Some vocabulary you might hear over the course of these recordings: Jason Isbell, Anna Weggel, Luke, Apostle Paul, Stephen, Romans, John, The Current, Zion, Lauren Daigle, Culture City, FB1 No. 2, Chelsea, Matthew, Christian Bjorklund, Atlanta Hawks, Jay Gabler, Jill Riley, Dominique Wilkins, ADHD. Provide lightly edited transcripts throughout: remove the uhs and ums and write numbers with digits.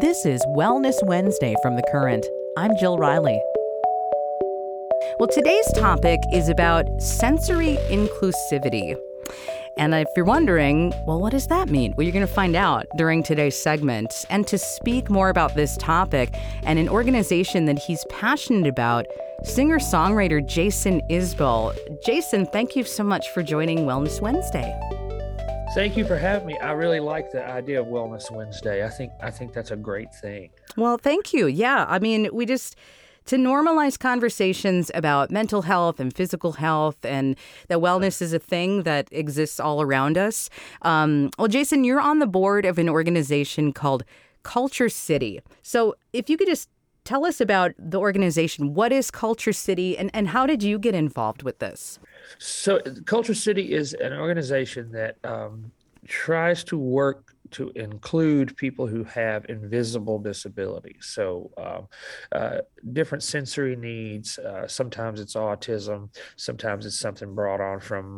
This is Wellness Wednesday from The Current. I'm Jill Riley. Well, today's topic is about sensory inclusivity. And if you're wondering, well, what does that mean? Well, you're going to find out during today's segment. And to speak more about this topic and an organization that he's passionate about, singer-songwriter Jason Isbell. Jason, thank you so much for joining Wellness Wednesday. Thank you for having me. I really like the idea of Wellness Wednesday. I think that's a great thing. Well, thank you. Yeah, I mean, we just... to normalize conversations about mental health and physical health and that wellness is a thing that exists all around us. Well, Jason, you're on the board of an organization called Culture City. So if you could just tell us about the organization, what is Culture City and how did you get involved with this? So Culture City is an organization that tries to work to include people who have invisible disabilities. So different sensory needs, sometimes it's autism, sometimes it's something brought on from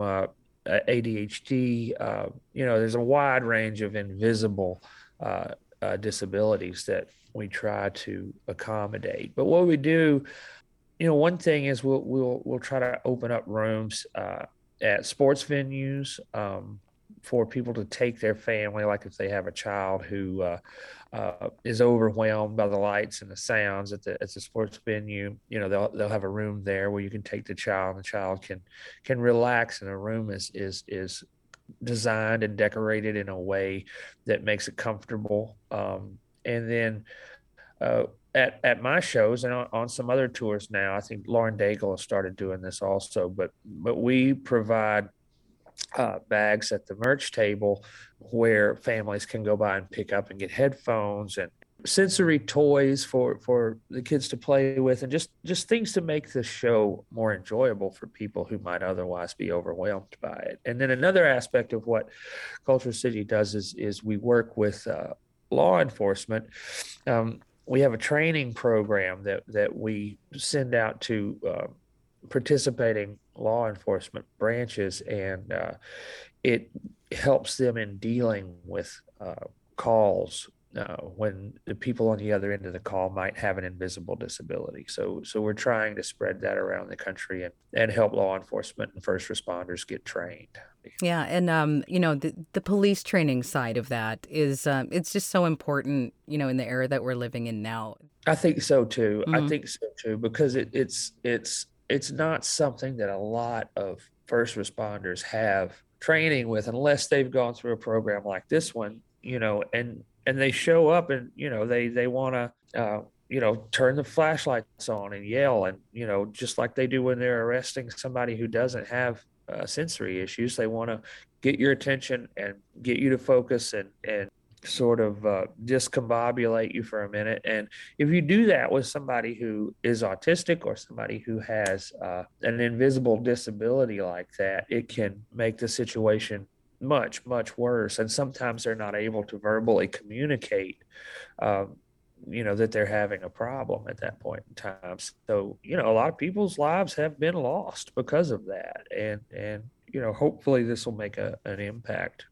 ADHD. There's a wide range of invisible disabilities that we try to accommodate. But what we do, one thing is we'll try to open up rooms at sports venues, for people to take their family, like if they have a child who is overwhelmed by the lights and the sounds at the sports venue, they'll have a room there where you can take the child, and the child can relax, and the room is designed and decorated in a way that makes it comfortable. And then at my shows and on some other tours now, I think Lauren Daigle has started doing this also, but we provide bags at the merch table where families can go by and pick up and get headphones and sensory toys for the kids to play with, and just things to make the show more enjoyable for people who might otherwise be overwhelmed by it. And then another aspect of what Culture City does is we work with law enforcement. We have a training program that we send out to participating law enforcement branches, and it helps them in dealing with calls when the people on the other end of the call might have an invisible disability. So we're trying to spread that around the country and help law enforcement and first responders get trained. Yeah, and the police training side of that is it's just so important, in the era that we're living in now. I think so too. Mm-hmm. I think so too, because it's not something that a lot of first responders have training with unless they've gone through a program like this one, and they show up and, they want to, turn the flashlights on and yell. And, just like they do when they're arresting somebody who doesn't have sensory issues, they want to get your attention and get you to focus and sort of discombobulate you for a minute. And if you do that with somebody who is autistic or somebody who has an invisible disability like that, it can make the situation much, much worse. And sometimes they're not able to verbally communicate, that they're having a problem at that point in time. So, a lot of people's lives have been lost because of that. And hopefully this will make an impact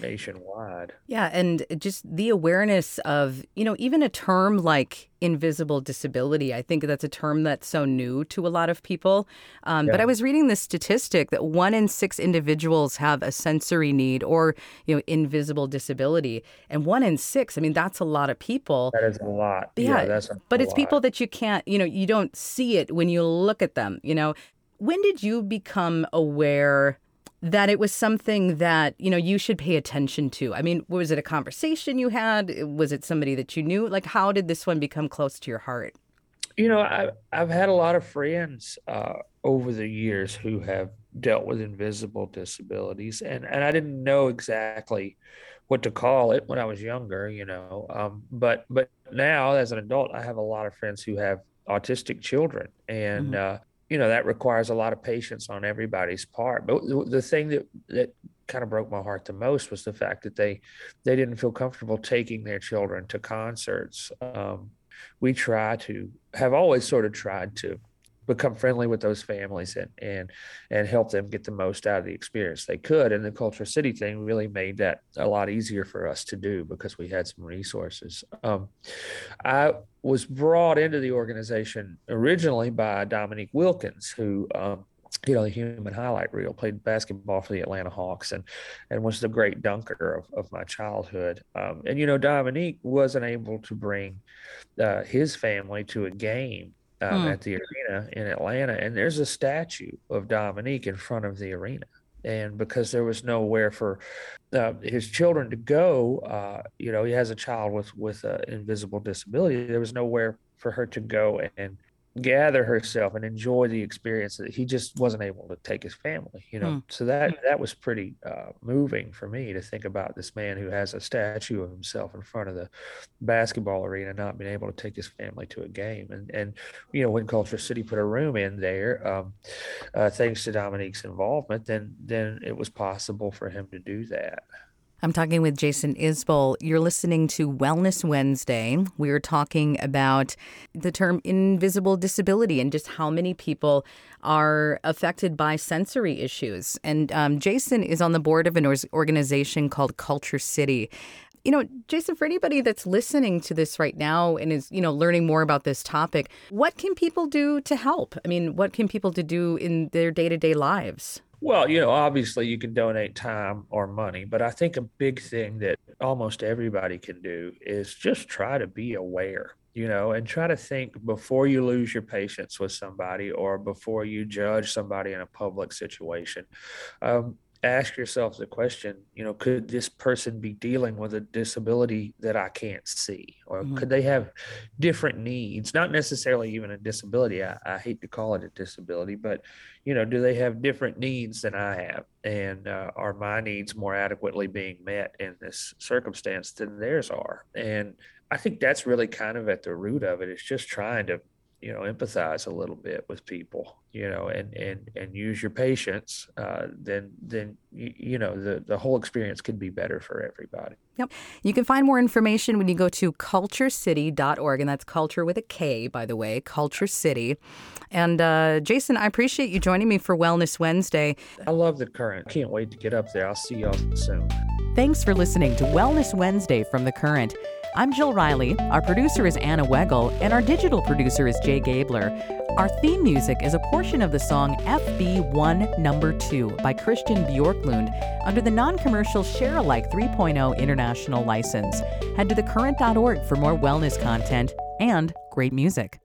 nationwide. Yeah, and just the awareness of, even a term like invisible disability, I think that's a term that's so new to a lot of people. But I was reading this statistic that 1 in 6 individuals have a sensory need or, invisible disability. And 1 in 6, I mean, that's a lot of people. That is a lot. Yeah, that's a lot. But it's people that you can't, you don't see it when you look at them, When did you become aware that it was something that, you should pay attention to? I mean, was it a conversation you had? Was it somebody that you knew? Like, how did this one become close to your heart? I've had a lot of friends over the years who have dealt with invisible disabilities, and I didn't know exactly what to call it when I was younger, But now, as an adult, I have a lot of friends who have autistic children, and mm-hmm. That requires a lot of patience on everybody's part. But the thing that kind of broke my heart the most was the fact that they didn't feel comfortable taking their children to concerts. We have always sort of tried to become friendly with those families and help them get the most out of the experience they could. And the Culture City thing really made that a lot easier for us to do because we had some resources. I was brought into the organization originally by Dominique Wilkins, who, the human highlight reel, played basketball for the Atlanta Hawks and was the great dunker of my childhood. Dominique wasn't able to bring his family to a game at the arena in Atlanta. And there's a statue of Dominique in front of the arena. And because there was nowhere for his children to go, he has a child with an invisible disability. There was nowhere for her to go and gather herself and enjoy the experience that he just wasn't able to take his family, So that was pretty moving for me to think about this man who has a statue of himself in front of the basketball arena, not being able to take his family to a game. And when Culture City put a room in there, thanks to Dominique's involvement, then it was possible for him to do that. I'm talking with Jason Isbell. You're listening to Wellness Wednesday. We are talking about the term invisible disability and just how many people are affected by sensory issues. And Jason is on the board of an organization called Culture City. Jason, for anybody that's listening to this right now and is, learning more about this topic, what can people do to help? What can people do in their day-to-day lives? Well, obviously you can donate time or money, but I think a big thing that almost everybody can do is just try to be aware, and try to think before you lose your patience with somebody or before you judge somebody in a public situation. Ask yourself the question, could this person be dealing with a disability that I can't see? Or could they have different needs? Not necessarily even a disability. I hate to call it a disability, but, do they have different needs than I have? And are my needs more adequately being met in this circumstance than theirs are? And I think that's really kind of at the root of it. It's just trying to empathize a little bit with people, and use your patience, then the whole experience could be better for everybody. Yep. You can find more information when you go to culturecity.org, and that's culture with a K, by the way, Culture City. And Jason, I appreciate you joining me for Wellness Wednesday. I love The Current. Can't wait to get up there. I'll see y'all soon. Thanks for listening to Wellness Wednesday from The Current. I'm Jill Riley, our producer is Anna Weggel, and our digital producer is Jay Gabler. Our theme music is a portion of the song FB1 No. 2 by Christian Bjorklund under the non-commercial Sharealike 3.0 international license. Head to thecurrent.org for more wellness content and great music.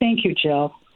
Thank you, Jill.